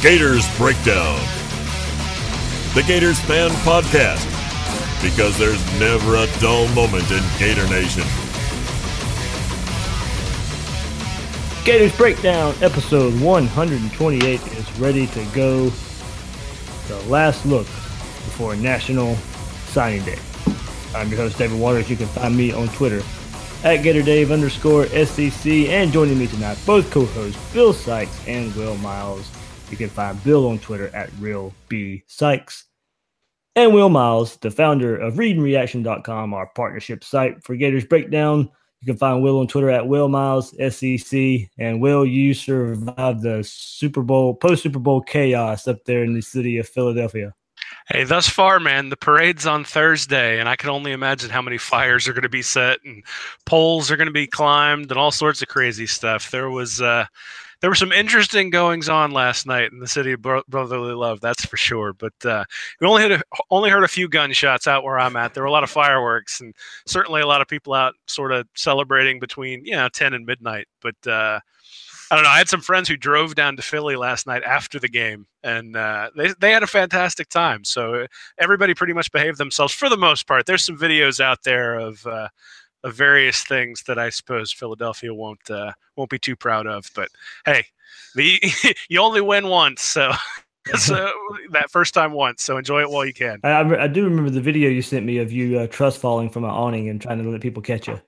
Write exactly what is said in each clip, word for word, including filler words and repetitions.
Gators Breakdown, the Gators fan podcast, because there's never a dull moment in Gator Nation. Gators Breakdown episode one twenty-eight is ready to go. The last look before National Signing Day. I'm your host, David Waters. You can find me on Twitter at GatorDave underscore SEC. And joining me tonight, both co-hosts Bill Sykes and Will Miles. You can find Bill on Twitter at RealBSykes. And Will Miles, the founder of read and reaction dot com, our partnership site for Gators Breakdown. You can find Will on Twitter at WillMilesSEC. And Will, you survived the Super Bowl, post-Super Bowl chaos up there in the city of Philadelphia. Hey, thus far, man, the parade's on Thursday, and I can only imagine how many fires are going to be set and poles are going to be climbed and all sorts of crazy stuff. There was... Uh, There were some interesting goings-on last night in the city of brotherly love, that's for sure. But uh, we only heard, a, only heard a few gunshots out where I'm at. There were a lot of fireworks and certainly a lot of people out sort of celebrating between, you know, ten and midnight. But uh, I don't know. I had some friends who drove down to Philly last night after the game, and uh, they, they had a fantastic time. So everybody pretty much behaved themselves for the most part. There's some videos out there of uh, – of various things that I suppose Philadelphia won't uh, won't be too proud of. But, hey, the, you only win once, so, so that first time once, so enjoy it while you can. I, I do remember the video you sent me of you uh, truss falling from an awning and trying to let people catch you.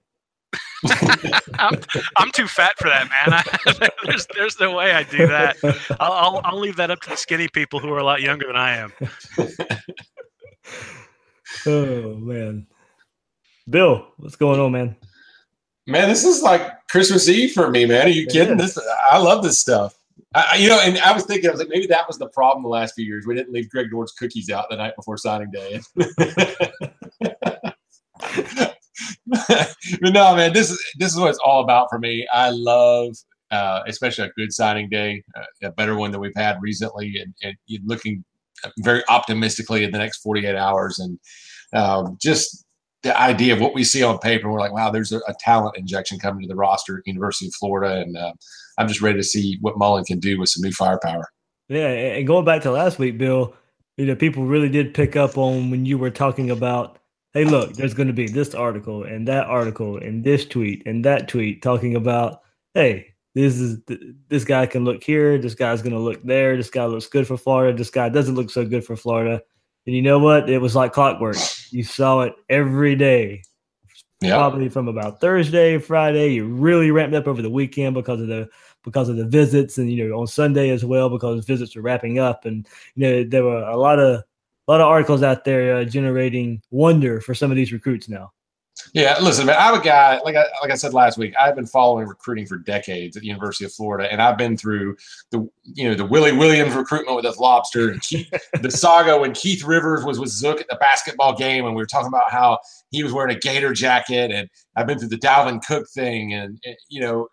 I'm, I'm too fat for that, man. I, there's, there's no way I do that. I'll, I'll, I'll leave that up to the skinny people who are a lot younger than I am. Oh, man. Bill, what's going on, man? Man, this is like Christmas Eve for me, man. Are you kidding? This, I love this stuff. I, you know, and I was thinking, I was like, maybe that was the problem the last few years. We didn't leave Greg Dort's cookies out the night before signing day. But no, man, this is this is what it's all about for me. I love, uh, especially a good signing day, uh, a better one than we've had recently, and, and you're looking very optimistically in the next forty-eight hours, and um, just. The idea of what we see on paper, we're like, wow, there's a, a talent injection coming to the roster at University of Florida. And uh, I'm just ready to see what Mullen can do with some new firepower. Yeah. And going back to last week, Bill, you know, people really did pick up on when you were talking about, hey, look, there's going to be this article and that article and this tweet and that tweet talking about, hey, this is, this guy can look here. This guy's going to look there. This guy looks good for Florida. This guy doesn't look so good for Florida. And you know what? It was like clockwork. You saw it every day, yep. Probably from about Thursday, Friday. You really ramped up over the weekend because of the because of the visits, and you know on Sunday as well because visits were wrapping up. And you know there were a lot of a lot of articles out there uh, generating wonder for some of these recruits now. Yeah, listen, man. I'm a guy like I like I said last week. I've been following recruiting for decades at the University of Florida, and I've been through the you know the Willie Williams recruitment with us lobster, and Keith, the saga when Keith Rivers was with Zook at the basketball game, and we were talking about how he was wearing a Gator jacket, and I've been through the Dalvin Cook thing, and, and you know,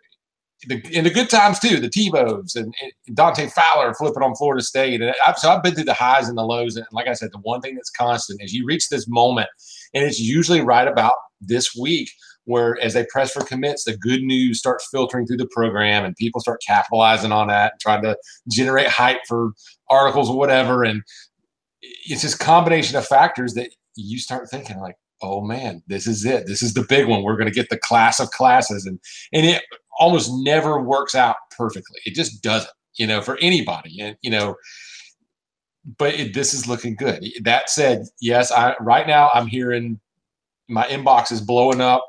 the in the good times too, the Tebows and, and Dante Fowler flipping on Florida State, and I've, so I've been through the highs and the lows, and like I said, the one thing that's constant is you reach this moment, and it's usually right about this week where as they press for commits, the good news starts filtering through the program and people start capitalizing on that and trying to generate hype for articles or whatever. And it's this combination of factors that you start thinking like, oh man, this is it. This is the big one. We're going to get the class of classes. And, and it almost never works out perfectly. It just doesn't, you know, for anybody. And, you know, but it, this is looking good. That said, yes, I, right now I'm hearing my inbox is blowing up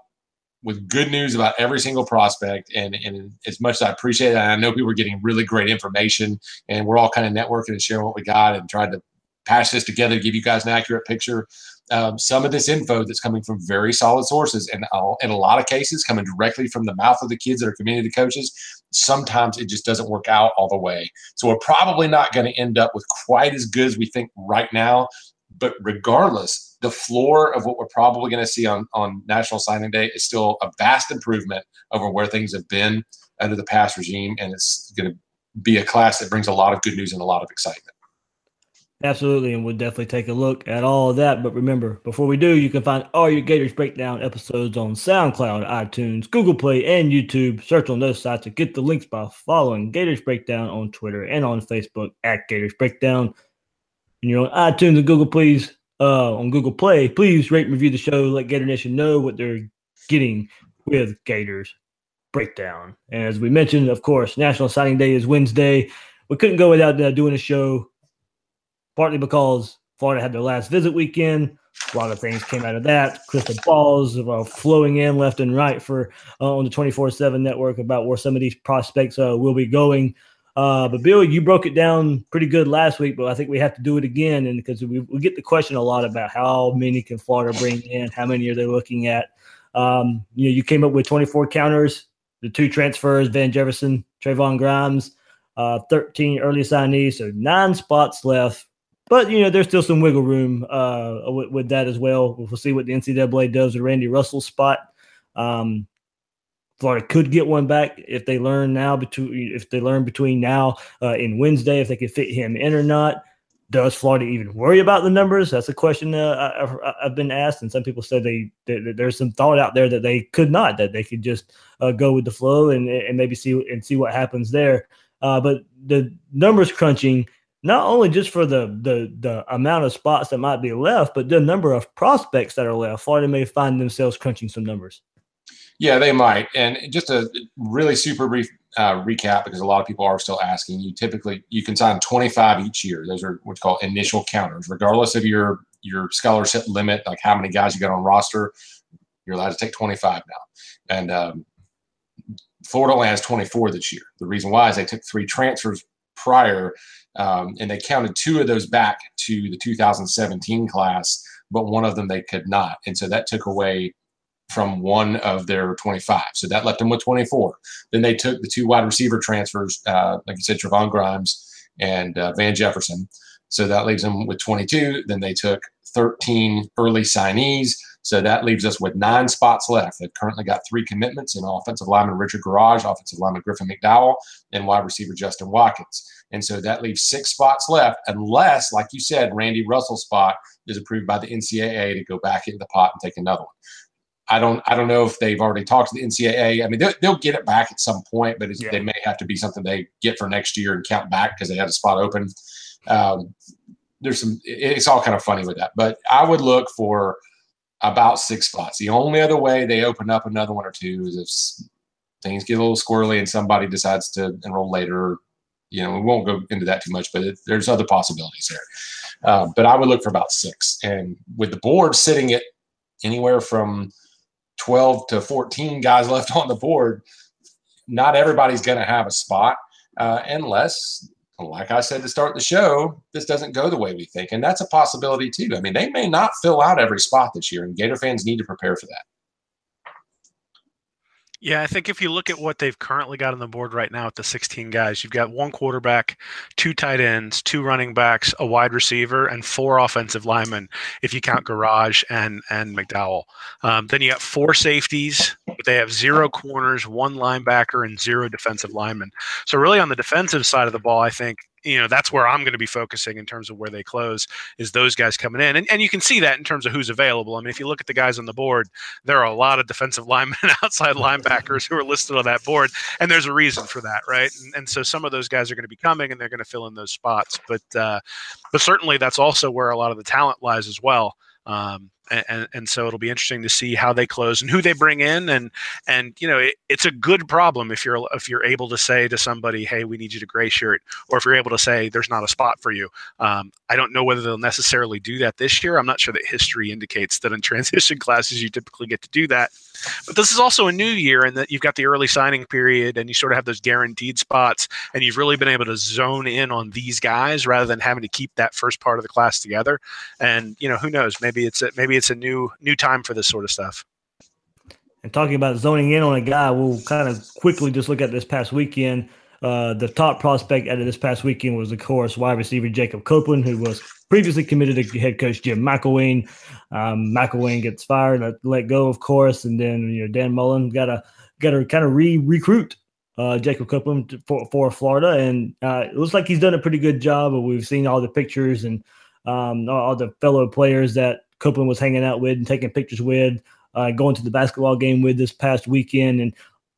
with good news about every single prospect. And, and as much as I appreciate it, I know people are getting really great information, and we're all kind of networking and sharing what we got and trying to patch this together to give you guys an accurate picture. Um, some of this info that's coming from very solid sources, and uh, in a lot of cases coming directly from the mouth of the kids that are committed to coaches, sometimes it just doesn't work out all the way. So we're probably not going to end up with quite as good as we think right now. But regardless, the floor of what we're probably going to see on, on National Signing Day is still a vast improvement over where things have been under the past regime. And it's going to be a class that brings a lot of good news and a lot of excitement. Absolutely, and we'll definitely take a look at all of that. But remember, before we do, you can find all your Gators Breakdown episodes on SoundCloud, iTunes, Google Play, and YouTube. Search on those sites to get the links by following Gators Breakdown on Twitter and on Facebook at Gators Breakdown. And you're on iTunes and Google, please, uh, on Google Play, please rate and review the show. Let Gator Nation know what they're getting with Gators Breakdown. And as we mentioned, of course, National Signing Day is Wednesday. We couldn't go without uh, doing a show, partly because Florida had their last visit weekend. A lot of things came out of that. Crystal balls are flowing in left and right for uh, on the twenty-four seven network about where some of these prospects uh, will be going. Uh, but, Bill, you broke it down pretty good last week, but I think we have to do it again, and because we, we get the question a lot about how many can Florida bring in, how many are they looking at. Um, you know, you came up with twenty-four counters, the two transfers, Van Jefferson, Trevon Grimes, uh, thirteen early signees, so nine spots left. But, you know, there's still some wiggle room uh, with, with that as well. We'll see what the N C double A does with Randy Russell's spot. Um, Florida could get one back if they learn now between if they learn between now uh, and Wednesday if they can fit him in or not. Does Florida even worry about the numbers? That's a question uh, I've, I've been asked, and some people said they, they there's some thought out there that they could not, that they could just uh, go with the flow and and maybe see and see what happens there. Uh, but the numbers crunching. Not only just for the, the the amount of spots that might be left, but the number of prospects that are left. Florida may find themselves crunching some numbers. Yeah, they might. And just a really super brief uh, recap, because a lot of people are still asking. You typically you can sign twenty-five each year. Those are what's called initial counters. Regardless of your your scholarship limit, like how many guys you got on roster, you're allowed to take twenty-five now. And um, Florida only has twenty-four this year. The reason why is they took three transfers prior. Um, and they counted two of those back to the two thousand seventeen class, but one of them they could not. And so that took away from one of their twenty-five. So that left them with twenty-four. Then they took the two wide receiver transfers, uh, like you said, Trevon Grimes and uh, Van Jefferson. So that leaves them with twenty-two. Then they took thirteen early signees. So that leaves us with nine spots left. They've currently got three commitments in offensive lineman Richard Gouraige, offensive lineman Griffin McDowell, and wide receiver Justin Watkins. And so that leaves six spots left unless, like you said, Randy Russell's spot is approved by the N C double A to go back into the pot and take another one. I don't I don't know if they've already talked to the N C double A. I mean, they'll, they'll get it back at some point, but it's, yeah. They may have to be something they get for next year and count back because they had a spot open. Um, there's some. It's all kind of funny with that. But I would look for about six spots. The only other way they open up another one or two is if things get a little squirrely and somebody decides to enroll later. You know, we won't go into that too much, but it, there's other possibilities there. Uh, but I would look for about six. And with the board sitting at anywhere from twelve to fourteen guys left on the board, not everybody's going to have a spot uh, unless, like I said to start the show, this doesn't go the way we think. And that's a possibility too. I mean, they may not fill out every spot this year, and Gator fans need to prepare for that. Yeah, I think if you look at what they've currently got on the board right now at the sixteen guys, you've got one quarterback, two tight ends, two running backs, a wide receiver, and four offensive linemen if you count Gouraige and and McDowell. Um, then you got four safeties, but they have zero corners, one linebacker, and zero defensive linemen. So really on the defensive side of the ball, I think, you know, that's where I'm going to be focusing in terms of where they close is those guys coming in. And and you can see that in terms of who's available. I mean, if you look at the guys on the board, there are a lot of defensive linemen and outside linebackers who are listed on that board. And there's a reason for that, right? And, and so some of those guys are going to be coming and they're going to fill in those spots. But, uh, but certainly that's also where a lot of the talent lies as well. Um, And, and so it'll be interesting to see how they close and who they bring in. And, and you know, it, it's a good problem if you're if you're able to say to somebody, hey, we need you to gray shirt, or if you're able to say there's not a spot for you. Um, I don't know whether they'll necessarily do that this year. I'm not sure that history indicates that in transition classes you typically get to do that. But this is also a new year in that you've got the early signing period and you sort of have those guaranteed spots, and you've really been able to zone in on these guys rather than having to keep that first part of the class together. And, you know, who knows, maybe it's a, maybe it's a new new time for this sort of stuff. And talking about zoning in on a guy, we'll kind of quickly just look at this past weekend. Uh, the top prospect out of this past weekend was, of course, wide receiver Jacob Copeland, who was previously committed to head coach Jim McElwain. Um, McElwain gets fired, let, let go, of course, and then you know Dan Mullen got to got to kind of re-recruit uh, Jacob Copeland for, for Florida, and uh, it looks like he's done a pretty good job. We've seen all the pictures and um, all the fellow players that Copeland was hanging out with and taking pictures with, uh, going to the basketball game with this past weekend, and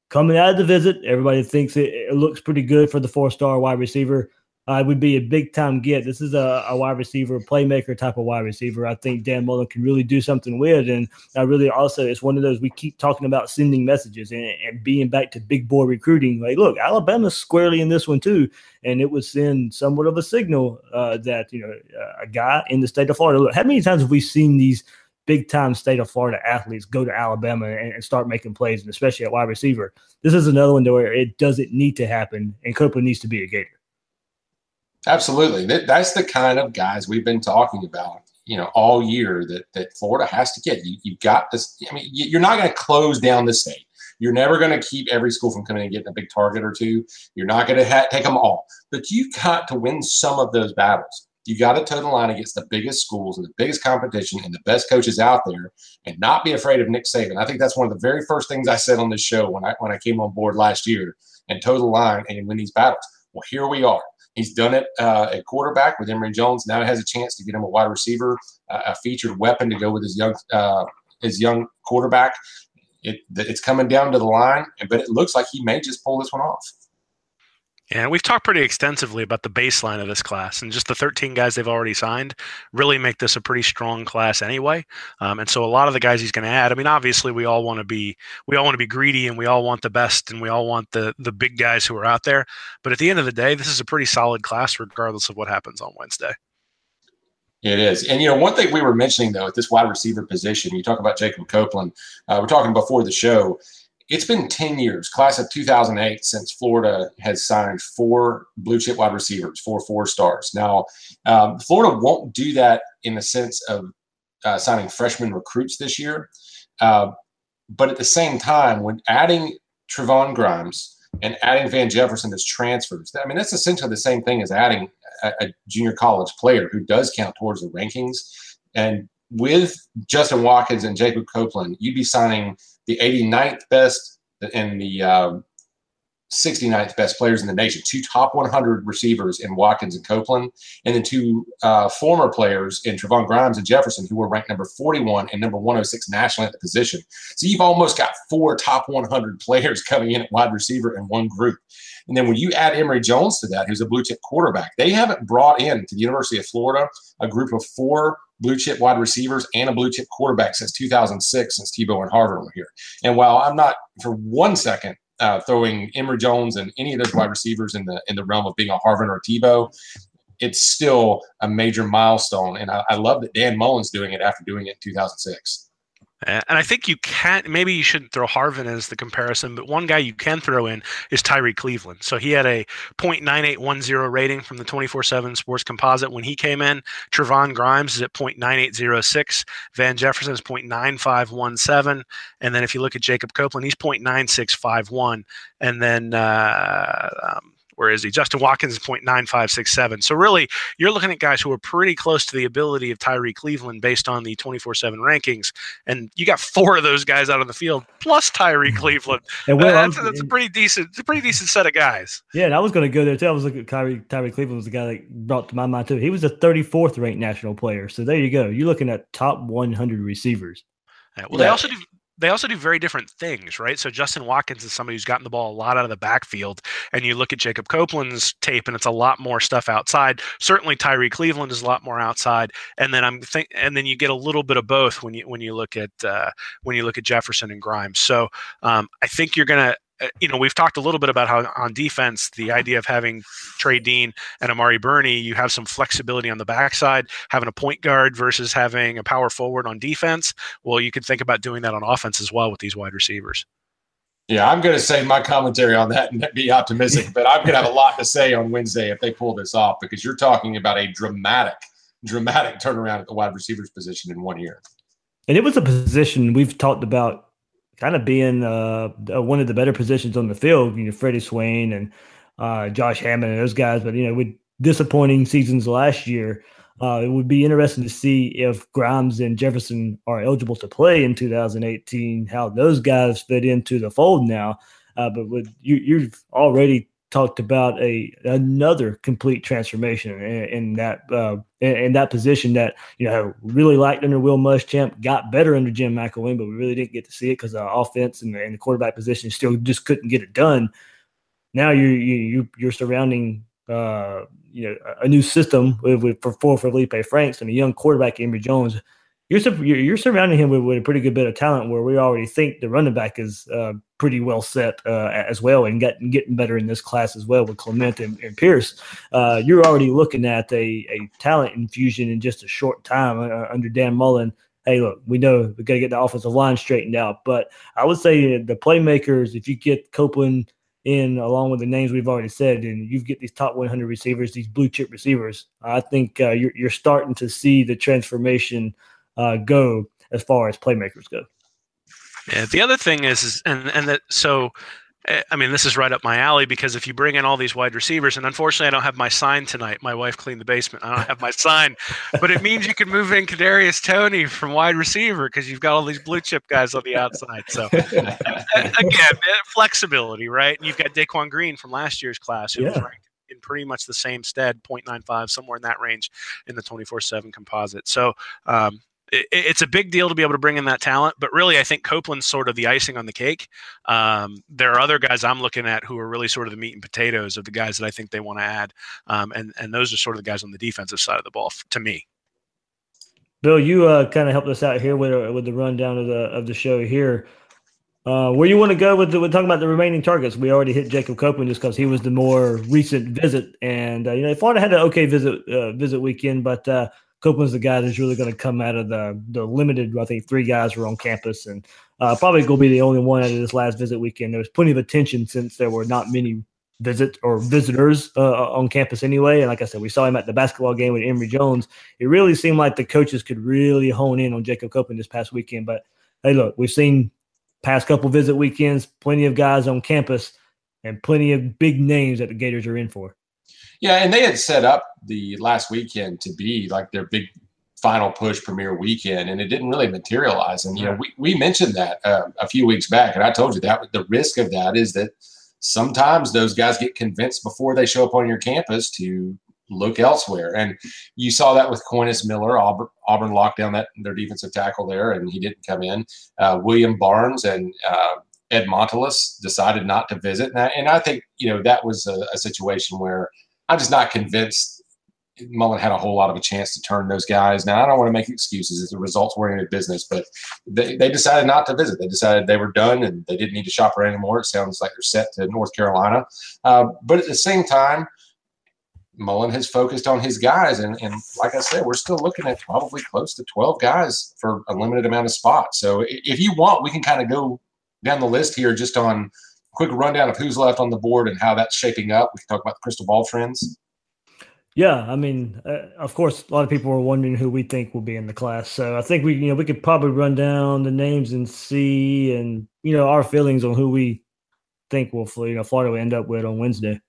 coming out of the visit, everybody thinks it, it looks pretty good for the four-star wide receiver. Uh, it would be a big-time get. This is a, a wide receiver, playmaker type of wide receiver. I think Dan Mullen can really do something with. And I really also, it's one of those we keep talking about sending messages and, and being back to big boy recruiting. Like, look, Alabama's squarely in this one too. And it would send somewhat of a signal uh, that, you know, a guy in the state of Florida. Look, how many times have we seen these big-time state of Florida athletes go to Alabama and, and start making plays, and especially at wide receiver? This is another one where it doesn't need to happen, and Copeland needs to be a Gator. Absolutely. That, that's the kind of guys we've been talking about, you know, all year that that Florida has to get. You, you've got this. I mean, you, you're not going to close down the state. You're never going to keep every school from coming and getting a big target or two. You're not going to ha- take them all. But you've got to win some of those battles. You got to toe the line against the biggest schools and the biggest competition and the best coaches out there, and not be afraid of Nick Saban. I think that's one of the very first things I said on this show when I when I came on board last year, and toe the line and win these battles. Well, here we are. He's done it uh, at quarterback with Emory Jones. Now he has a chance to get him a wide receiver, uh, a featured weapon to go with his young uh, his young quarterback. It, it's coming down to the line, but it looks like he may just pull this one off. Yeah, we've talked pretty extensively about the baseline of this class, and just the thirteen guys they've already signed really make this a pretty strong class anyway. Um, and so a lot of the guys he's going to add, I mean, obviously we all want to be we all want to be greedy, and we all want the best, and we all want the the big guys who are out there. But at the end of the day, this is a pretty solid class regardless of what happens on Wednesday. It is. And, you know, one thing we were mentioning, though, at this wide receiver position, you talk about Jacob Copeland. Uh, we're talking before the show. It's been ten years, class of two thousand eight, since Florida has signed four blue-chip wide receivers, four four-stars. Now, um, Florida won't do that in the sense of uh, signing freshman recruits this year. Uh, but at the same time, when adding Trevon Grimes and adding Van Jefferson as transfers, I mean, that's essentially the same thing as adding a, a junior college player who does count towards the rankings. And with Justin Watkins and Jacob Copeland, you'd be signing – the eighty-ninth best and the um, sixty-ninth best players in the nation, two top one hundred receivers in Watkins and Copeland, and then two uh, former players in Trevon Grimes and Jefferson, who were ranked number forty-one and number one oh six nationally at the position. So you've almost got four top one hundred players coming in at wide receiver in one group. And then when you add Emory Jones to that, who's a blue-chip quarterback, they haven't brought in to the University of Florida a group of four blue chip wide receivers and a blue chip quarterback since two thousand six, since Tebow and Harvard were here. And while I'm not for one second uh, throwing Emory Jones and any of those wide receivers in the in the realm of being a Harvard or a Tebow, it's still a major milestone. And I, I love that Dan Mullen's doing it after doing it in two thousand six. And I think you can't – maybe you shouldn't throw Harvin as the comparison, but one guy you can throw in is Tyree Cleveland. So he had a point nine eight one zero rating from the twenty-four seven sports composite when he came in. Trevon Grimes is at point nine eight zero six. Van Jefferson is point nine five one seven. And then if you look at Jacob Copeland, he's point nine six five one. And then uh, um, – where is he? Justin Watkins is point nine five six seven. So really, you're looking at guys who are pretty close to the ability of Tyree Cleveland based on the twenty-four seven rankings. And you got four of those guys out on the field, plus Tyree Cleveland. And well, uh, that's, that's a pretty decent, it's a pretty decent set of guys. Yeah, and I was going to go there too. I was looking at Tyree, Tyree Cleveland was the guy that brought to my mind too. He was a thirty-fourth ranked national player. So there you go. You're looking at top one hundred receivers. Right, well, yeah. they also do. they also do very different things, right? So Justin Watkins is somebody who's gotten the ball a lot out of the backfield, and you look at Jacob Copeland's tape and it's a lot more stuff outside. Certainly Tyree Cleveland is a lot more outside. And then I'm think, and then you get a little bit of both when you, when you look at, uh, when you look at Jefferson and Grimes. So um, I think you're going to, you know, we've talked a little bit about how on defense, the idea of having Trey Dean and Amari Burney, you have some flexibility on the backside, having a point guard versus having a power forward on defense. Well, you can think about doing that on offense as well with these wide receivers. Yeah, I'm going to say my commentary on that and be optimistic, but I'm going to have a lot to say on Wednesday if they pull this off, because you're talking about a dramatic, dramatic turnaround at the wide receivers position in one year. And it was a position we've talked about kind of being uh, one of the better positions on the field, you know, Freddie Swain and uh, Josh Hammond and those guys. But, you know, with disappointing seasons last year, uh, it would be interesting to see if Grimes and Jefferson are eligible to play in two thousand eighteen, how those guys fit into the fold now. Uh, but with you, you've already talked about a another complete transformation in, in that uh, in, in that position that, you know, really liked under Will Muschamp, got better under Jim McElwain, but we really didn't get to see it because the offense and the, and the quarterback position still just couldn't get it done. Now you you, you you're surrounding uh, you know a new system with, with for, for Felipe Franks and a young quarterback Emory Jones. You're you're surrounding him with, with a pretty good bit of talent where we already think the running back is uh, pretty well set uh, as well, and getting getting better in this class as well with Clement and, and Pierce. Uh, you're already looking at a, a talent infusion in just a short time uh, under Dan Mullen. Hey, look, we know we got to get the offensive line straightened out, but I would say the playmakers, if you get Copeland in along with the names we've already said, and you get these top one hundred receivers, these blue chip receivers, I think uh, you're, you're starting to see the transformation Uh, go as far as playmakers go. Yeah, the other thing is, is and and that so, I mean, this is right up my alley, because if you bring in all these wide receivers, and unfortunately I don't have my sign tonight. My wife cleaned the basement. I don't have my sign, but it means you can move in Kadarius Toney from wide receiver because you've got all these blue chip guys on the outside. So again, flexibility, right? And you've got Daquan Green from last year's class, who yeah. was ranked in pretty much the same stead, point nine five, somewhere in that range in the twenty-four seven composite. So, um, it's a big deal to be able to bring in that talent, but really I think Copeland's sort of the icing on the cake. Um, there are other guys I'm looking at who are really sort of the meat and potatoes of the guys that I think they want to add. Um, and, and those are sort of the guys on the defensive side of the ball f- to me. Bill, you uh, kind of helped us out here with, uh, with the rundown of the, of the show here. Uh, where you want to go with the, with talking about the remaining targets? We already hit Jacob Copeland just because he was the more recent visit. And, uh, you know, Florida had an okay visit, uh, visit weekend, but, uh, Copeland's the guy that's really going to come out of the the limited. I think three guys were on campus, and uh, probably going to be the only one out of this last visit weekend. There was plenty of attention since there were not many visits or visitors uh, on campus anyway. And like I said, we saw him at the basketball game with Emory Jones. It really seemed like the coaches could really hone in on Jacob Copeland this past weekend. But hey, look, we've seen past couple visit weekends, plenty of guys on campus, and plenty of big names that the Gators are in for. Yeah, and they had set up the last weekend to be like their big final push premiere weekend, and it didn't really materialize. And, you know, we, we mentioned that uh, a few weeks back, and I told you that the risk of that is that sometimes those guys get convinced before they show up on your campus to look elsewhere. And you saw that with Coinis Miller. Auburn, Auburn locked down that their defensive tackle there, and he didn't come in. Uh, William Barnes and uh, Ed Montalas decided not to visit. And I, and I think, you know, that was a, a situation where – I'm just not convinced Mullen had a whole lot of a chance to turn those guys. Now, I don't want to make excuses. It's a results-oriented business, but they, they decided not to visit. They decided they were done and they didn't need to shop around anymore. It sounds like they're set to North Carolina. Uh, but at the same time, Mullen has focused on his guys. And, and like I said, we're still looking at probably close to twelve guys for a limited amount of spots. So if you want, we can kind of go down the list here just on – quick rundown of who's left on the board and how that's shaping up. We can talk about the crystal ball trends. Yeah, I mean, uh, of course, a lot of people are wondering who we think will be in the class. So I think we, you know, we could probably run down the names and see, and you know, our feelings on who we think will, you know, Florida will end up with on Wednesday.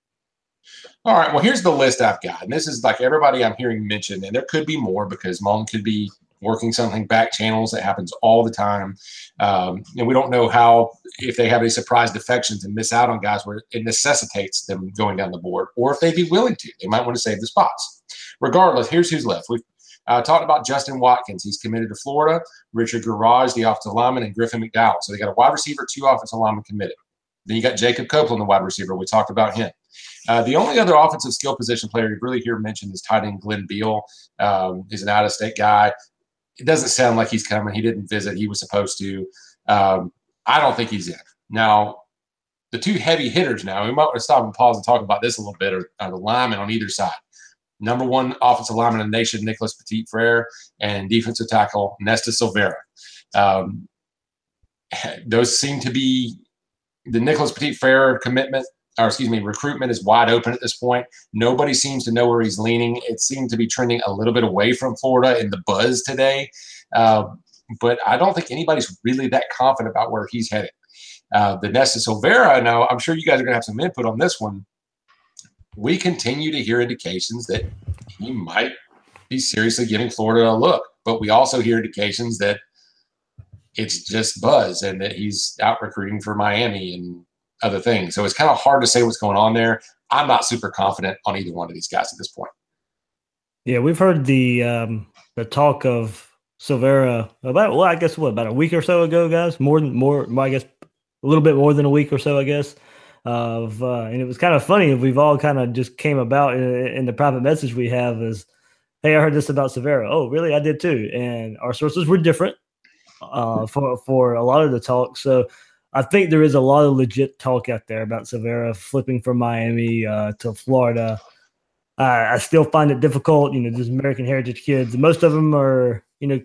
All right. Well, here's the list I've got, and this is like everybody I'm hearing mentioned, and there could be more because Mullen could be working something back channels. That happens all the time. Um, and we don't know how, if they have any surprise defections and miss out on guys where it necessitates them going down the board, or if they'd be willing to. They might want to save the spots. Regardless, here's who's left. We've Uh, talked about Justin Watkins. He's committed to Florida. Richard Gouraige, the offensive lineman, and Griffin McDowell. So they got a wide receiver, two offensive linemen committed. Then you got Jacob Copeland, the wide receiver. We talked about him. Uh, the only other offensive skill position player you really hear mentioned is tight end Glenn Beal. Um, he's an out-of-state guy. It doesn't sound like he's coming. He didn't visit. He was supposed to. Um, I don't think he's in. Now, the two heavy hitters now, we might want to stop and pause and talk about this a little bit, are, are the linemen on either side. Number one offensive lineman in the nation, Nicholas Petit-Ferrer, and defensive tackle Nesta Silvera. Um, those seem to be the Nicholas Petit-Ferrer commitment, or excuse me, recruitment is wide open at this point. Nobody seems to know where he's leaning. It seemed to be trending a little bit away from Florida in the buzz today. Uh, but I don't think anybody's really that confident about where he's headed. Uh, the Nesta Silvera, now I'm sure you guys are going to have some input on this one. We continue to hear indications that he might be seriously giving Florida a look, but we also hear indications that it's just buzz and that he's out recruiting for Miami and other things. So it's kind of hard to say what's going on there. I'm not super confident on either one of these guys at this point. Yeah, we've heard the um, the talk of Silvera about, well, I guess what, about a week or so ago, guys? More than, more, I guess, a little bit more than a week or so, I guess. Of uh, and it was kind of funny. We've all kind of just came about in, in the private message we have is, hey, I heard this about Silvera. Oh, really? I did too. And our sources were different uh, for, for a lot of the talk. So I think there is a lot of legit talk out there about Silvera flipping from Miami uh, to Florida. I, I still find it difficult, you know, just American Heritage kids. Most of them are, you know,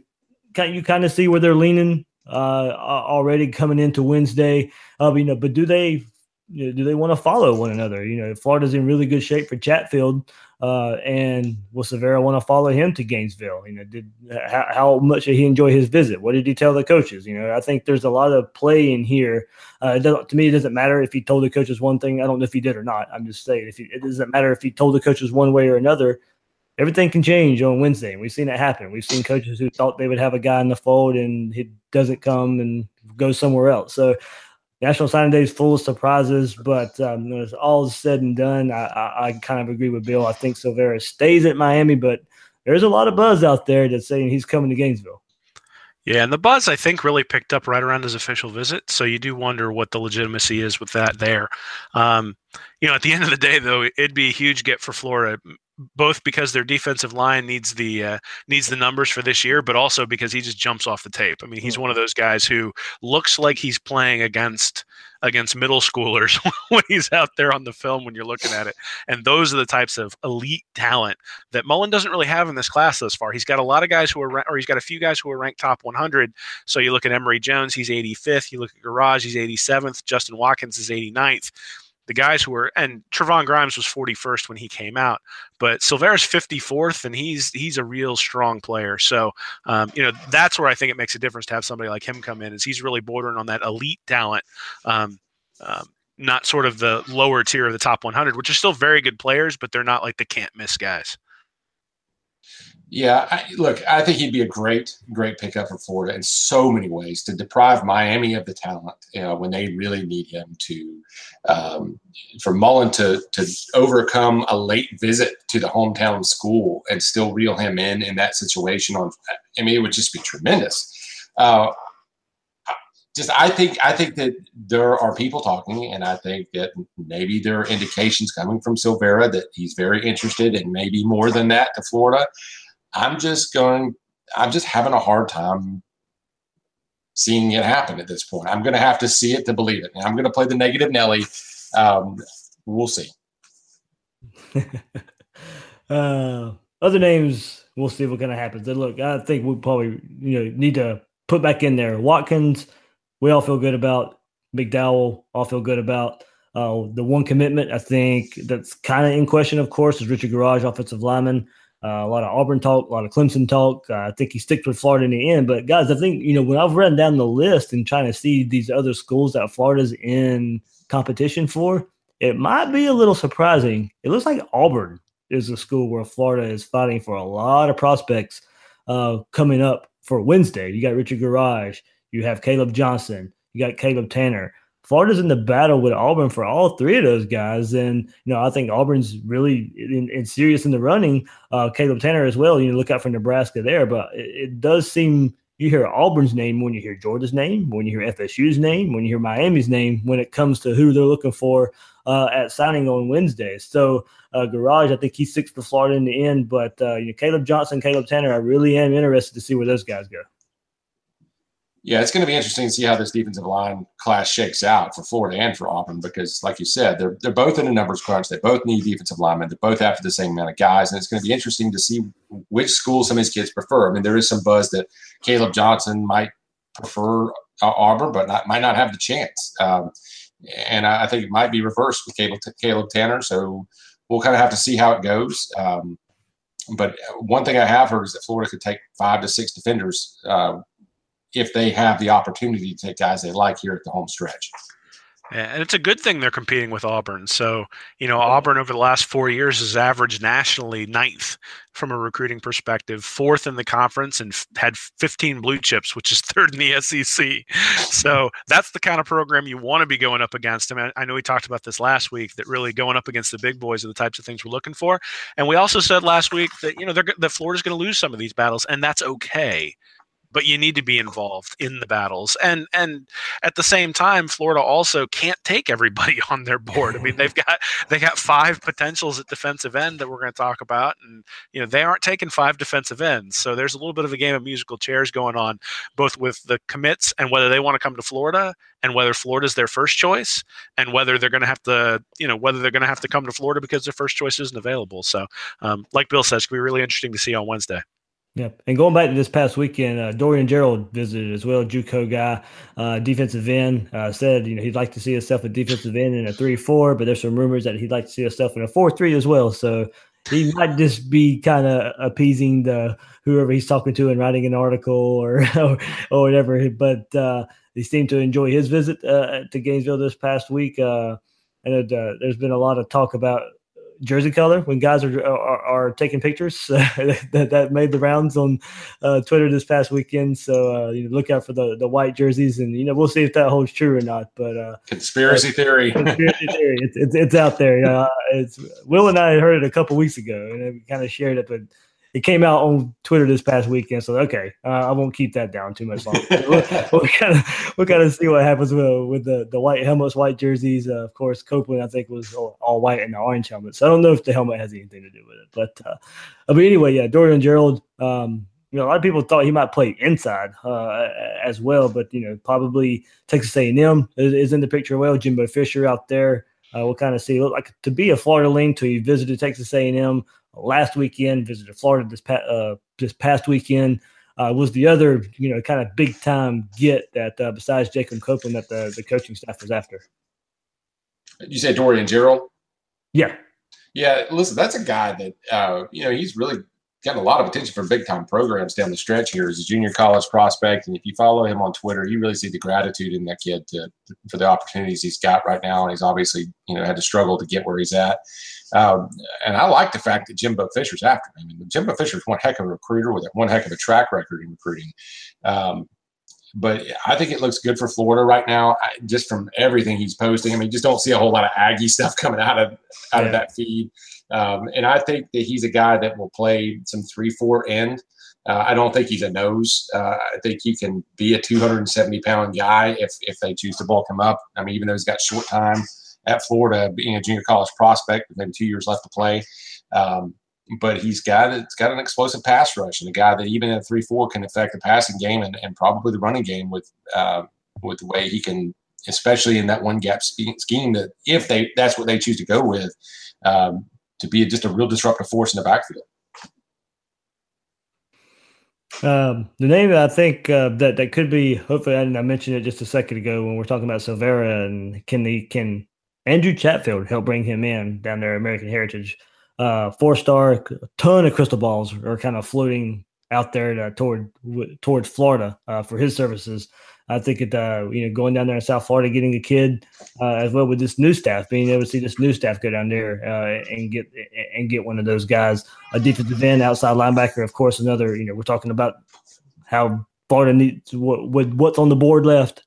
kind, you kind of see where they're leaning uh, already coming into Wednesday. Uh, you know, but do they – You know, do they want to follow one another? You know, Florida's in really good shape for Chatfield, uh, and will Silvera want to follow him to Gainesville? You know, did how, how much did he enjoy his visit? What did he tell the coaches? You know, I think there's a lot of play in here. Uh, it to me, it doesn't matter if he told the coaches one thing. I don't know if he did or not. I'm just saying, if he, it doesn't matter if he told the coaches one way or another. Everything can change on Wednesday, and we've seen it happen. We've seen coaches who thought they would have a guy in the fold, and he doesn't come and goes somewhere else. So. National Signing Day is full of surprises, but um, when it's all said and done, I, I, I kind of agree with Bill. I think Silvera stays at Miami, but there's a lot of buzz out there that's saying he's coming to Gainesville. Yeah, and the buzz, I think, really picked up right around his official visit, so you do wonder what the legitimacy is with that there. Um, you know, at the end of the day, though, it'd be a huge get for Florida, both because their defensive line needs the uh, needs the numbers for this year, but also because he just jumps off the tape. I mean, he's one of those guys who looks like he's playing against against middle schoolers when he's out there on the film when you're looking at it. And those are the types of elite talent that Mullen doesn't really have in this class thus far. He's got a lot of guys who are, or he's got a few guys who are ranked top one hundred. So you look at Emory Jones, he's eighty-fifth. You look at Gouraige, he's eighty-seventh. Justin Watkins is eighty-ninth. The guys who were, and Trevon Grimes was forty-first when he came out, but Silvera's fifty-fourth, and he's he's a real strong player. So, um, you know, that's where I think it makes a difference to have somebody like him come in, is he's really bordering on that elite talent, um, um, not sort of the lower tier of the top one hundred, which are still very good players, but they're not like the can't miss guys. Yeah, I, look, I think he'd be a great, great pickup for Florida in so many ways, to deprive Miami of the talent, you know, when they really need him to, um, for Mullen to to overcome a late visit to the hometown school and still reel him in in that situation. On, I mean, it would just be tremendous. Uh, just, I think, I think that there are people talking, and I think that maybe there are indications coming from Silvera that he's very interested, and maybe more than that to Florida. I'm just going – I'm just having a hard time seeing it happen at this point. I'm going to have to see it to believe it. And I'm going to play the negative Nelly. Um, we'll see. uh, other names, we'll see what kind of happens. And look, I think we probably you know need to put back in there. Watkins, we all feel good about. McDowell, all feel good about. Uh, the one commitment I think that's kind of in question, of course, is Richard Gouraige, offensive lineman. Uh, a lot of Auburn talk, a lot of Clemson talk. Uh, I think he sticks with Florida in the end. But, guys, I think, you know, when I've run down the list and trying to see these other schools that Florida's in competition for, it might be a little surprising. It looks like Auburn is a school where Florida is fighting for a lot of prospects uh, coming up for Wednesday. You got Richard Gouraige. You have Caleb Johnson. You got Caleb Tanner. Florida's in the battle with Auburn for all three of those guys. And, you know, I think Auburn's really in, in serious in the running. Uh, Caleb Tanner as well. You know, look out for Nebraska there. But it, it does seem you hear Auburn's name when you hear Georgia's name, when you hear F S U's name, when you hear Miami's name, when it comes to who they're looking for uh, at signing on Wednesday. So uh, Gouraige, I think he's sixth for Florida in the end. But uh, you know, Caleb Johnson, Caleb Tanner, I really am interested to see where those guys go. Yeah, it's going to be interesting to see how this defensive line class shakes out for Florida and for Auburn because, like you said, they're they're both in a numbers crunch. They both need defensive linemen. They're both after the same amount of guys, and it's going to be interesting to see which school some of these kids prefer. I mean, there is some buzz that Caleb Johnson might prefer uh, Auburn, but not, might not have the chance. Um, and I, I think it might be reversed with Caleb, Caleb Tanner, so we'll kind of have to see how it goes. Um, but one thing I have heard is that Florida could take five to six defenders uh, if they have the opportunity to take guys they like here at the home stretch. And it's a good thing they're competing with Auburn. So, you know, Auburn over the last four years has averaged nationally ninth from a recruiting perspective, fourth in the conference, and f- had fifteen blue chips, which is third in the S E C. So that's the kind of program you want to be going up against. I mean, I know we talked about this last week, that really going up against the big boys are the types of things we're looking for. And we also said last week that, you know, they're, that Florida's going to lose some of these battles, and that's okay. But you need to be involved in the battles. And and at the same time, Florida also can't take everybody on their board. I mean, they've got they got five potentials at defensive end that we're going to talk about. And, you know, they aren't taking five defensive ends. So there's a little bit of a game of musical chairs going on, both with the commits and whether they want to come to Florida and whether Florida's their first choice and whether they're going to have to, you know, whether they're going to have to come to Florida because their first choice isn't available. So um, like Bill says, it's going to be really interesting to see on Wednesday. Yep. And going back to this past weekend, uh, Dorian Gerald visited as well, JUCO guy, uh, defensive end, uh, said, you know, he'd like to see himself a defensive end in a three four, but there's some rumors that he'd like to see himself in a four three as well. So he might just be kind of appeasing the whoever he's talking to and writing an article or or, or whatever. But uh, he seemed to enjoy his visit uh, to Gainesville this past week. Uh, and it, uh, there's been a lot of talk about jersey color when guys are are, are taking pictures uh, that, that made the rounds on uh, Twitter this past weekend. So uh, you know, look out for the, the white jerseys, and you know we'll see if that holds true or not. But uh, conspiracy uh, theory, conspiracy theory, it's, it's it's out there. Uh, it's Will and I heard it a couple weeks ago, and we kind of shared it, but it came out on Twitter this past weekend. So okay, uh, I won't keep that down too much longer. We'll kind of we'll kind of see what happens with with the, the white helmets, white jerseys. Uh, of course, Copeland I think was all, all white and the orange helmet. So I don't know if the helmet has anything to do with it. But uh, but anyway, yeah, Dorian Gerald. Um, you know, a lot of people thought he might play inside uh, as well, but you know, probably Texas A and M is, is in the picture. Well, Jimbo Fisher out there. Uh, we'll kind of see. It looked like to be a Florida lean till he visited Texas A and M. Last weekend, visited Florida this, pa- uh, this past weekend, uh, was the other, you know, kind of big-time get that uh, besides Jacob Copeland that the, the coaching staff was after. You say Dorian Gerald? Yeah. Yeah, listen, that's a guy that, uh, you know, he's really gotten a lot of attention from big-time programs down the stretch here as a junior college prospect. And if you follow him on Twitter, you really see the gratitude in that kid to, for the opportunities he's got right now. And he's obviously, you know, had to struggle to get where he's at. Um, and I like the fact that Jimbo Fisher's after him. I mean, Jimbo Fisher's one heck of a recruiter with one heck of a track record in recruiting. Um, but I think it looks good for Florida right now, I, just from everything he's posting. I mean, you just don't see a whole lot of Aggie stuff coming out of out yeah. of that feed. Um, and I think that he's a guy that will play some three four end. Uh, I don't think he's a nose. Uh, I think he can be a two hundred seventy pound guy if if they choose to bulk him up. I mean, even though he's got short time at Florida, being a junior college prospect with maybe two years left to play. Um, but he's got it's got an explosive pass rush and a guy that even at three four can affect the passing game and, and probably the running game with uh, with the way he can, especially in that one gap scheme that if they that's what they choose to go with, um, to be just a real disruptive force in the backfield. Um, the name I think uh, that that could be, hopefully I, I mentioned it just a second ago when we we're talking about Silvera and can the can. Andrew Chatfield helped bring him in down there at American Heritage. Uh, four-star, a ton of crystal balls are kind of floating out there to, toward w- towards Florida uh, for his services. I think it, uh, you know, going down there in South Florida, getting a kid uh, as well with this new staff, being able to see this new staff go down there uh, and get and get one of those guys, a defensive end, outside linebacker, of course, another. You know, we're talking about how Florida needs what, what what's on the board left.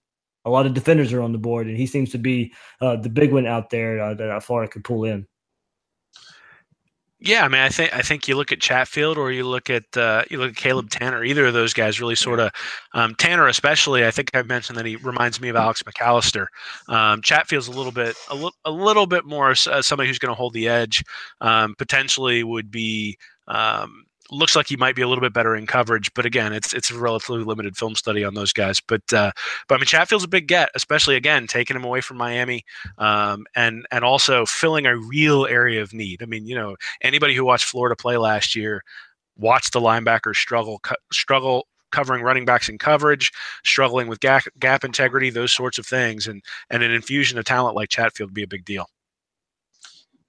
a lot of defenders are on the board, and he seems to be uh, the big one out there uh, that Florida could pull in. Yeah, I mean, I think I think you look at Chatfield or you look at uh, you look at Caleb Tanner. Either of those guys really sort of um, Tanner, especially. I think I mentioned that he reminds me of Alex McAllister. Um, Chatfield's a little bit a, li- a little bit more uh, somebody who's going to hold the edge. Um, potentially would be. Um, Looks like he might be a little bit better in coverage, but again, it's it's a relatively limited film study on those guys. But uh, but I mean, Chatfield's a big get, especially again taking him away from Miami, um, and and also filling a real area of need. I mean, you know, anybody who watched Florida play last year watched the linebackers struggle co- struggle. covering running backs in coverage, struggling with gap, gap integrity, those sorts of things, and and an infusion of talent like Chatfield would be a big deal.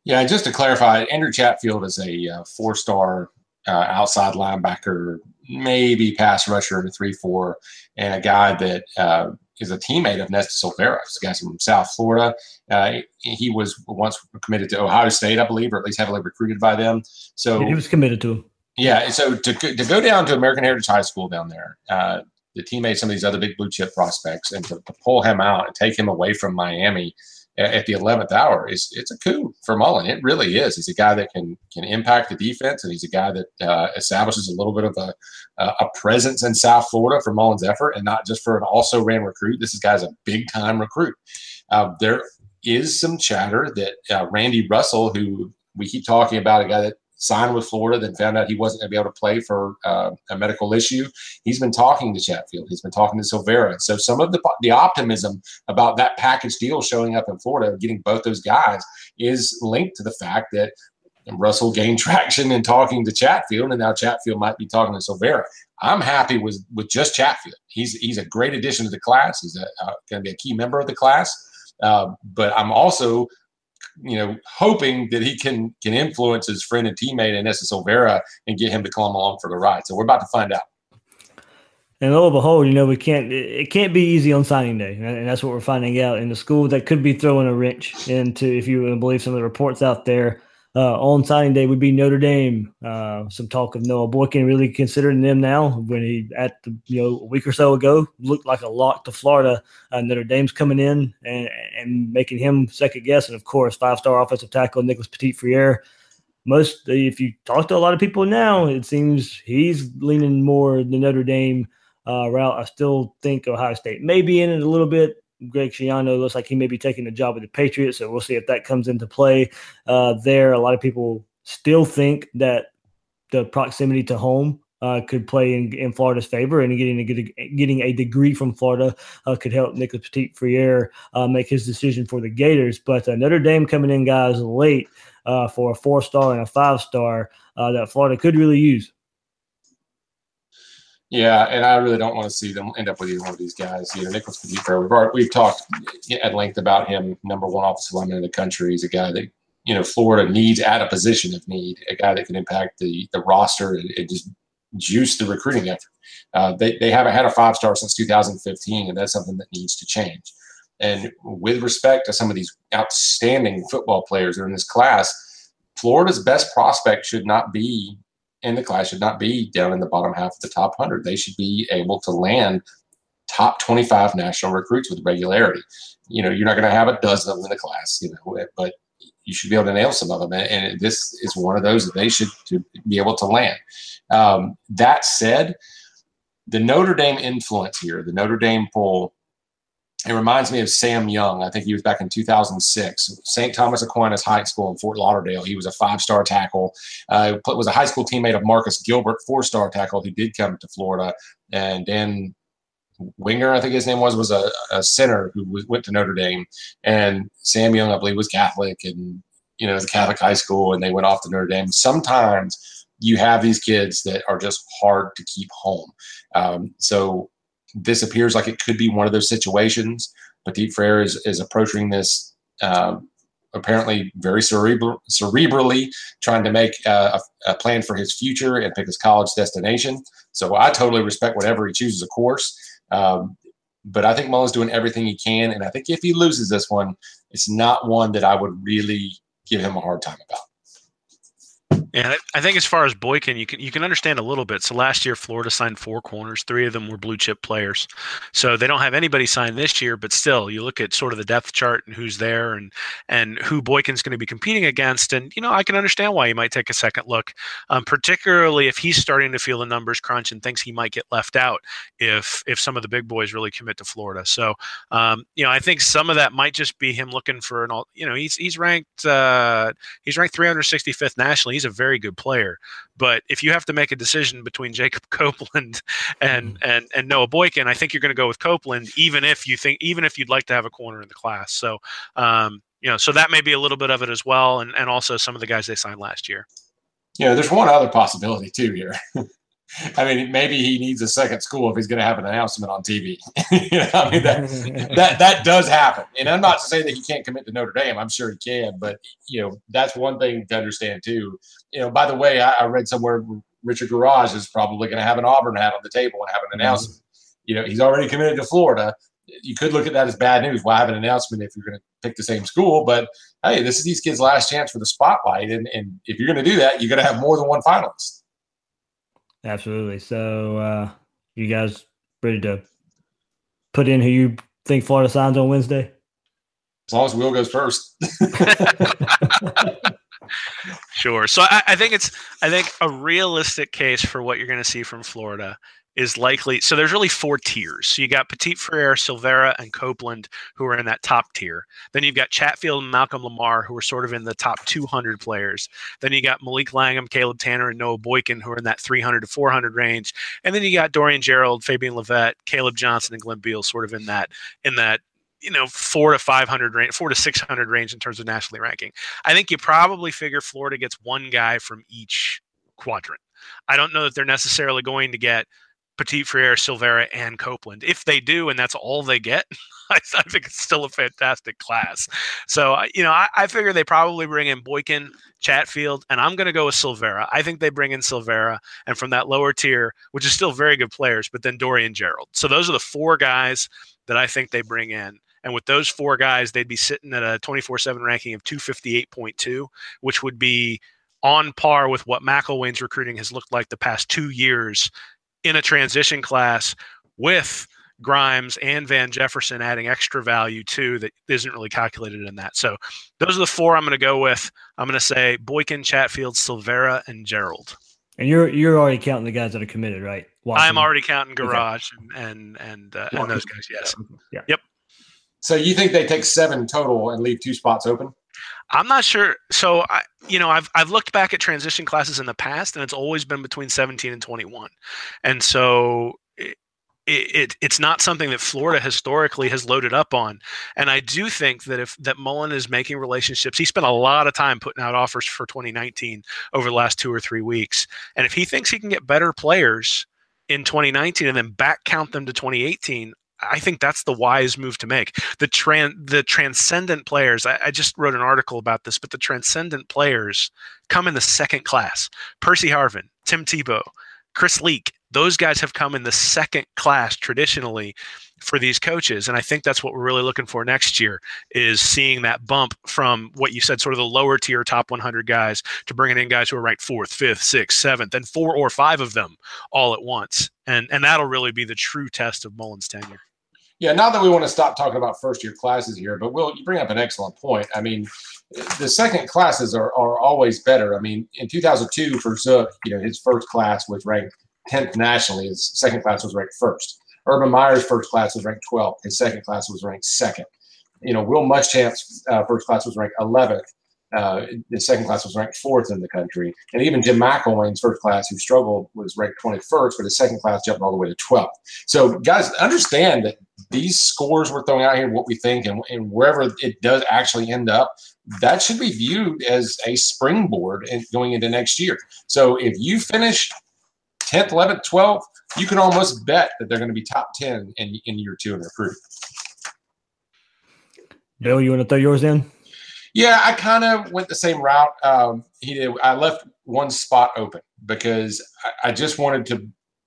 Yeah, just to clarify, Andrew Chatfield is a uh, four-star. Uh, outside linebacker, maybe pass rusher to three four, and a guy that uh, is a teammate of Nesta Silvera. He's a guy from South Florida. Uh, he was once committed to Ohio State, I believe, or at least heavily recruited by them. So yeah, he was committed to him. Yeah, and so to to go down to American Heritage High School down there, uh, the teammate, some of these other big blue chip prospects, and to, to pull him out and take him away from Miami at the eleventh hour, is it's a coup for Mullen. It really is. He's a guy that can can impact the defense, and he's a guy that uh, establishes a little bit of a a presence in South Florida for Mullen's effort, and not just for an also-ran recruit. This guy's a big-time recruit. Uh, there is some chatter that uh, Randy Russell, who we keep talking about, a guy that signed with Florida, then found out he wasn't going to be able to play for uh, a medical issue. He's been talking to Chatfield. He's been talking to Silvera. So some of the the optimism about that package deal showing up in Florida, getting both those guys, is linked to the fact that Russell gained traction in talking to Chatfield, and now Chatfield might be talking to Silvera. I'm happy with with just Chatfield. He's he's a great addition to the class. He's uh, going to be a key member of the class. Uh, but I'm also – you know, hoping that he can can influence his friend and teammate in Nesta Silvera and get him to come along for the ride. So we're about to find out. And lo and behold, you know, we can't it can't be easy on signing day, and that's what we're finding out. And the school that could be throwing a wrench into, if you believe some of the reports out there, uh, on signing day would be Notre Dame. Uh, some talk of Noah Boykin really considering them now, when he at the, you know, a week or so ago looked like a lock to Florida. Uh, Notre Dame's coming in and, and making him second guess. And of course, five-star offensive tackle Nicholas Petit-Ferrer. Most, if you talk to a lot of people now, it seems he's leaning more the Notre Dame uh, route. I still think Ohio State may be in it a little bit. Greg Schiano looks like he may be taking the job with the Patriots, so we'll see if that comes into play uh, there. A lot of people still think that the proximity to home uh, could play in, in Florida's favor, and getting a, getting a degree from Florida uh, could help Nicholas Petit-Ferrer uh, make his decision for the Gators. But uh, Notre Dame coming in, guys, late uh, for a four-star and a five-star uh, that Florida could really use. Yeah, and I really don't want to see them end up with either one of these guys. You know, Nicholas Petit-Ferrer, we've, already, we've talked at length about him, number one offensive lineman in the country. He's a guy that, you know, Florida needs at a position of need, a guy that can impact the, the roster and, and just juice the recruiting effort. Uh, they, they haven't had a five-star since two thousand fifteen, and that's something that needs to change. And with respect to some of these outstanding football players that are in this class, Florida's best prospect should not be – and the class should not be down in the bottom half of the top one hundred. They should be able to land top twenty-five national recruits with regularity. You know, you're not going to have a dozen of them in the class, you know, but you should be able to nail some of them. And this is one of those that they should to be able to land. Um, that said, the Notre Dame influence here, the Notre Dame pull, it reminds me of Sam Young. I think he was back in two thousand six, Saint Thomas Aquinas High School in Fort Lauderdale. He was a five-star tackle. Uh, was a high school teammate of Marcus Gilbert, four-star tackle, who did come to Florida. And Dan Winger, I think his name was, was a, a center who was, went to Notre Dame. And Sam Young, I believe, was Catholic, and, you know, it was a Catholic high school, and they went off to Notre Dame. Sometimes you have these kids that are just hard to keep home. Um, so, This appears like it could be one of those situations. Petit-Ferrer is, is approaching this uh, apparently very cerebral, cerebrally, trying to make uh, a, a plan for his future and pick his college destination. So I totally respect whatever he chooses, of course. Um, but I think Mullen's doing everything he can. And I think if he loses this one, it's not one that I would really give him a hard time about. Yeah, I think as far as Boykin, you can you can understand a little bit. So last year, Florida signed four corners. Three of them were blue chip players. So they don't have anybody signed this year, but still, you look at sort of the depth chart and who's there and and who Boykin's going to be competing against. And, you know, I can understand why he might take a second look, um, particularly if he's starting to feel the numbers crunch and thinks he might get left out if if some of the big boys really commit to Florida. So, um, you know, I think some of that might just be him looking for an all, you know, he's, he's ranked, uh, he's ranked three hundred sixty-fifth nationally. He's a very good player, but if you have to make a decision between Jacob Copeland and and and Noah Boykin, I think you're going to go with Copeland, even if you think even if you'd like to have a corner in the class. So um, you know, so that may be a little bit of it as well, and and also some of the guys they signed last year. Yeah, there's one other possibility too here. I mean, maybe he needs a second school if he's going to have an announcement on T V. You know, I mean, that, that that does happen. And I'm not to say that he can't commit to Notre Dame. I'm sure he can. But, you know, that's one thing to understand, too. You know, by the way, I, I read somewhere Richard Gouraige is probably going to have an Auburn hat on the table and have an announcement. Mm-hmm. You know, he's already committed to Florida. You could look at that as bad news. Why have an announcement if you're going to pick the same school? But, hey, this is these kids' last chance for the spotlight. And, and if you're going to do that, you're going to have more than one finalist. Absolutely. So uh, you guys ready to put in who you think Florida signs on Wednesday? As long as Will goes first. Sure. So I, I think it's I think a realistic case for what you're going to see from Florida is likely. So there's really four tiers. So you got Petit-Ferrer, Silvera, and Copeland, who are in that top tier. Then you've got Chatfield and Malcolm Lamar, who are sort of in the top two hundred players. Then you got Malik Langham, Caleb Tanner, and Noah Boykin, who are in that three hundred to four hundred range. And then you got Dorian Gerald, Fabian Levette, Caleb Johnson, and Glenn Beal, sort of in that in that. you know, four to five hundred range, four to six hundred range in terms of nationally ranking. I think you probably figure Florida gets one guy from each quadrant. I don't know that they're necessarily going to get Petit-Ferrer, Silvera, and Copeland. If they do, and that's all they get, I, I think it's still a fantastic class. So, you know, I, I figure they probably bring in Boykin, Chatfield, and I'm going to go with Silvera. I think they bring in Silvera, and from that lower tier, which is still very good players, but then Dorian Gerald. So those are the four guys that I think they bring in. And with those four guys, they'd be sitting at a twenty-four seven ranking of two fifty-eight point two, which would be on par with what McElwain's recruiting has looked like the past two years in a transition class with Grimes and Van Jefferson adding extra value too that isn't really calculated in that. So those are the four I'm going to go with. I'm going to say Boykin, Chatfield, Silvera, and Gerald. And you're you're already counting the guys that are committed, right? Watching. I'm already counting Gouraige okay. and and and, uh, and those guys, yes. Yeah. Yep. So you think they take seven total and leave two spots open? I'm not sure. So, I, you know, I've I've looked back at transition classes in the past, and it's always been between seventeen and twenty-one. And so it, it it's not something that Florida historically has loaded up on. And I do think that if that Mullen is making relationships, he spent a lot of time putting out offers for twenty nineteen over the last two or three weeks. And if he thinks he can get better players in twenty nineteen and then back count them to twenty eighteen, I think that's the wise move to make. The tran- the transcendent players, I, I just wrote an article about this, but the transcendent players come in the second class. Percy Harvin, Tim Tebow, Chris Leak, those guys have come in the second class traditionally for these coaches. And I think that's what we're really looking for next year is seeing that bump from what you said, sort of the lower tier top one hundred guys to bringing in guys who are ranked fourth, fifth, sixth, seventh, and four or five of them all at once. And, and that'll really be the true test of Mullen's tenure. Yeah, not that we want to stop talking about first-year classes here, but, Will, you bring up an excellent point. I mean, the second classes are, are always better. I mean, in two thousand two for Zook, you know, his first class was ranked tenth nationally. His second class was ranked first. Urban Meyer's first class was ranked twelfth. His second class was ranked second. You know, Will Muschamp's uh, first class was ranked eleventh. Uh, his second class was ranked fourth in the country. And even Jim McElwain's first class, who struggled, was ranked twenty-first, but his second class jumped all the way to twelfth. So, guys, understand that these scores we're throwing out here, what we think, and, and wherever it does actually end up, that should be viewed as a springboard in, going into next year. So if you finish tenth, eleventh, twelfth, you can almost bet that they're going to be top ten in, in year two in recruiting. Bill, you want to throw yours in? Yeah, I kind of went the same route um, he did. I left one spot open because I, I just wanted to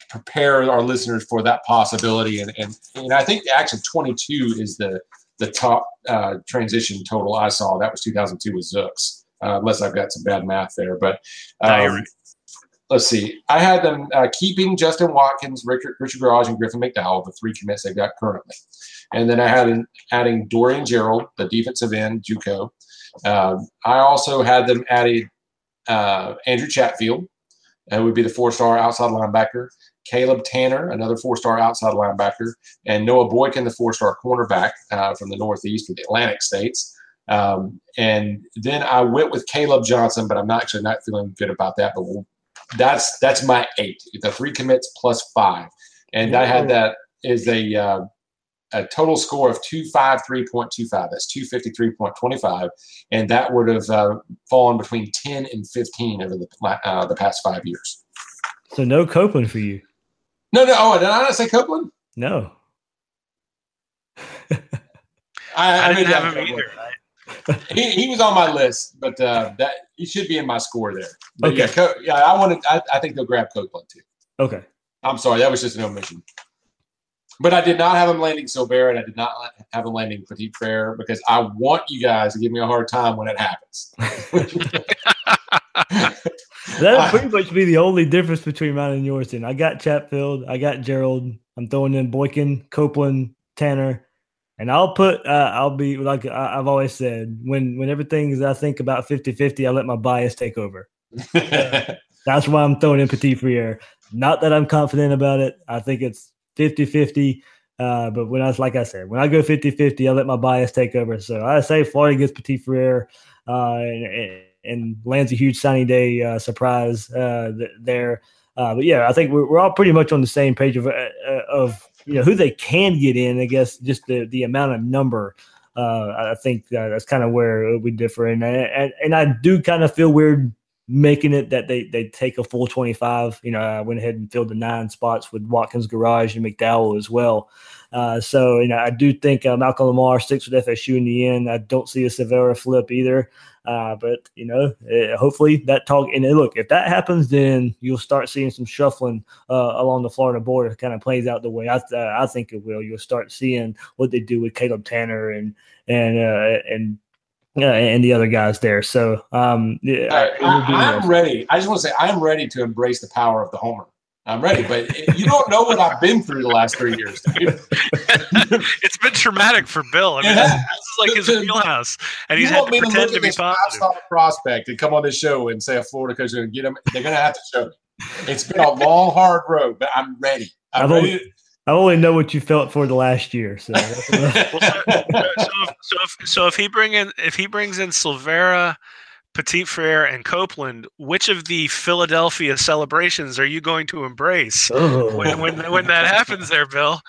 prepare our listeners for that possibility. And and, and I think actually twenty-two is the the top uh, transition total I saw. That was two thousand two with Zooks. uh, unless I've got some bad math there. But um, right. Let's see. I had them uh, keeping Justin Watkins, Richard, Richard Gouraige, and Griffin McDowell, the three commits they've got currently. And then I had an, adding Dorian Gerald, the defensive end, JUCO. Uh, I also had them adding uh, Andrew Chatfield, who would be the four-star outside linebacker, Caleb Tanner, another four-star outside linebacker, and Noah Boykin, the four-star cornerback uh, from the Northeast with the Atlantic States. Um, and then I went with Caleb Johnson, but I'm not actually not feeling good about that. But we'll, that's that's my eight, the three commits plus five. And I had that as a, uh, a total score of two fifty-three point two five. That's two fifty-three point two five. And that would have uh, fallen between ten and fifteen over the, uh, the past five years. So no Copeland for you. No, no. Oh, did I not say Copeland? No. I, I, I didn't have him either. he, he was on my list, but uh, that he should be in my score there. But okay. Yeah, Co- yeah. I wanted. I, I think they'll grab Copeland too. Okay. I'm sorry, that was just an omission. But I did not have him landing Silvera, and I did not have him landing Petit-Ferrer because I want you guys to give me a hard time when it happens. That would pretty much be the only difference between mine and yours. Then I got Chatfield, I got Gerald. I'm throwing in Boykin, Copeland, Tanner, and I'll put. Uh, I'll be like I, I've always said. When when everything is, I think about fifty-fifty. I let my bias take over. uh, that's why I'm throwing in Petit-Ferrer. Not that I'm confident about it. I think it's fifty-fifty. Uh, but when I was like I said, when I go fifty-fifty, I let my bias take over. So I say Florida gets Petit-Ferrer. Uh, and, and, and lands a huge signing day uh, surprise uh, th- there. Uh, but, yeah, I think we're, we're all pretty much on the same page of, uh, of you know, who they can get in, I guess, just the, the amount of number. Uh, I think uh, that's kind of where we differ. And, and and I do kind of feel weird making it that they, they take a full twenty-five. You know, I went ahead and filled the nine spots with Watkins, Gouraige, and McDowell as well. Uh, so, you know, I do think uh, Malcolm Lamar sticks with F S U in the end. I don't see a Silvera flip either. Uh, but, you know, uh, hopefully that talk – and look, if that happens, then you'll start seeing some shuffling uh, along the Florida border kind of plays out the way I th- I think it will. You'll start seeing what they do with Caleb Tanner and and uh, and uh, and the other guys there. So um, yeah, I, I, I'm nice. ready. I just want to say I'm ready to embrace the power of the homer. I'm ready, but you don't know what I've been through the last three years. It's been traumatic for Bill. I mean, yeah. This is like his wheelhouse, and he's had to pretend to, to be positive. Prospect and come on this show and say a Florida coach is going to get him. They're going to have to show me. It's been a long, hard road, but I'm ready. I'm I've ready. Only, I only know what you felt for the last year. So, that's well, so, so, if, so, if, so if he bring in, if he brings in Silvera, Petit-Ferrer, and Copeland, which of the Philadelphia celebrations are you going to embrace oh. when, when when that happens there, Bill?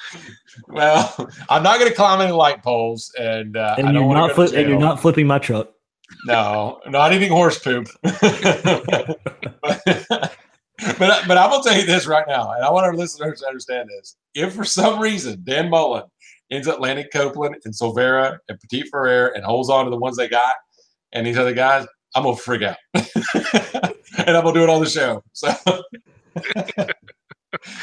Well, I'm not going to climb any light poles, and, uh, and I don't want to go to jail. And you're not flipping my truck. No, not eating horse poop. but, but but I'm going to tell you this right now, and I want our listeners to understand this. If for some reason Dan Mullen ends up landing Copeland and Silvera and Petit-Ferrer and holds on to the ones they got and these other guys, I'm going to freak out, and I'm going to do it on the show. So.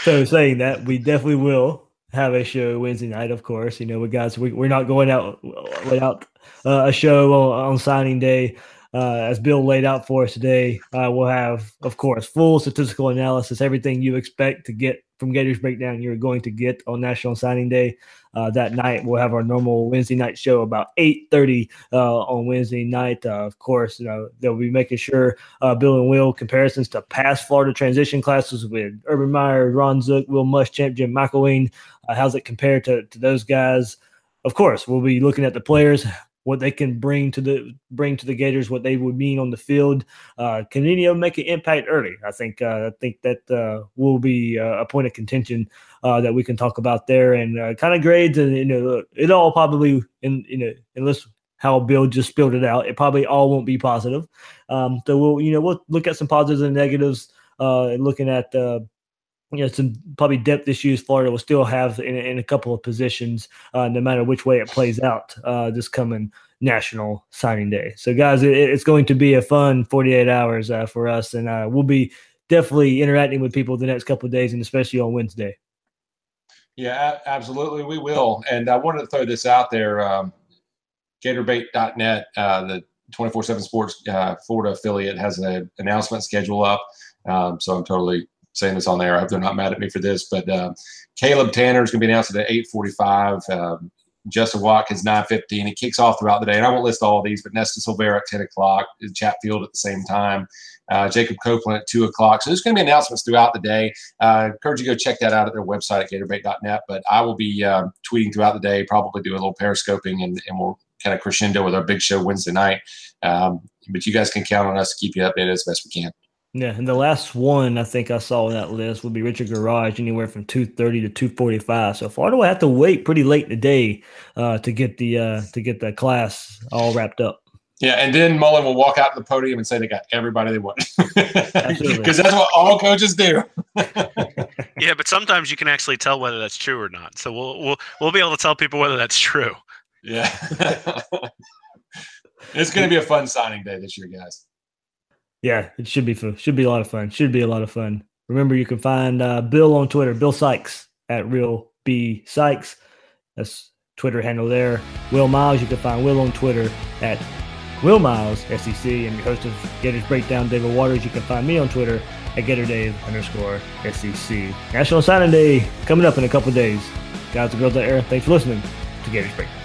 So saying that, we definitely will have a show Wednesday night, of course. You know, we guys, we, we're not going out without uh, a show on, on signing day. Uh, as Bill laid out for us today, uh, we'll have, of course, full statistical analysis, everything you expect to get from Gators Breakdown you're going to get on National Signing Day. Uh, that night, we'll have our normal Wednesday night show about eight thirty uh, on Wednesday night. Uh, of course, you know, they'll be making sure uh, Bill and Will comparisons to past Florida transition classes with Urban Meyer, Ron Zook, Will Muschamp, Jim McElwain. Uh, how's it compared to, to those guys? Of course, we'll be looking at the players, what they can bring to the bring to the Gators, what they would mean on the field. Uh, can any of them make an impact early? I think uh, I think that uh, will be uh, a point of contention uh, that we can talk about there, and uh, kind of grades. And you know, it all probably in you know unless how Bill just spilled it out, it probably all won't be positive. Um, so we'll you know we'll look at some positives and negatives, uh, and looking at. Uh, You know, some probably depth issues Florida will still have in, in a couple of positions, uh, no matter which way it plays out uh, this coming National Signing Day. So, guys, it, it's going to be a fun forty-eight hours uh, for us, and uh, we'll be definitely interacting with people the next couple of days, and especially on Wednesday. Yeah, absolutely, we will. And I wanted to throw this out there, um, Gatorbait dot net, uh, the twenty-four seven sports uh, Florida affiliate has an announcement schedule up. Um, so I'm totally saying this on there. I hope they're not mad at me for this, but uh, Caleb Tanner is going to be announced at eight forty-five. Um, Justin Watkins, nine fifteen. It kicks off throughout the day. And I won't list all these, but Nesta Silvera at ten o'clock, Chatfield at the same time, uh, Jacob Copeland at two o'clock. So there's going to be announcements throughout the day. I uh, encourage you to go check that out at their website at gator break dot net. But I will be uh, tweeting throughout the day, probably do a little periscoping, and, and we'll kind of crescendo with our big show Wednesday night. Um, but you guys can count on us to keep you updated as best we can. Yeah, and the last one I think I saw on that list would be Richard Gouraige, anywhere from two thirty to two forty-five. So far, do I have to wait pretty late today uh, to get the uh, to get the class all wrapped up? Yeah, and then Mullen will walk out to the podium and say they got everybody they want, because that's what all coaches do. Yeah, but sometimes you can actually tell whether that's true or not. So we'll we'll we'll be able to tell people whether that's true. Yeah, it's going to be a fun signing day this year, guys. Yeah, it should be fun. Should be a lot of fun. Should be a lot of fun. Remember, you can find uh, Bill on Twitter, Bill Sykes at Real B Sykes. That's Twitter handle there. Will Miles, you can find Will on Twitter at Will Miles S E C. And your host of Gators Breakdown, David Waters, you can find me on Twitter at GatorDave underscore SEC. National Signing Day coming up in a couple of days. Guys and girls out there, thanks for listening to Gators Breakdown.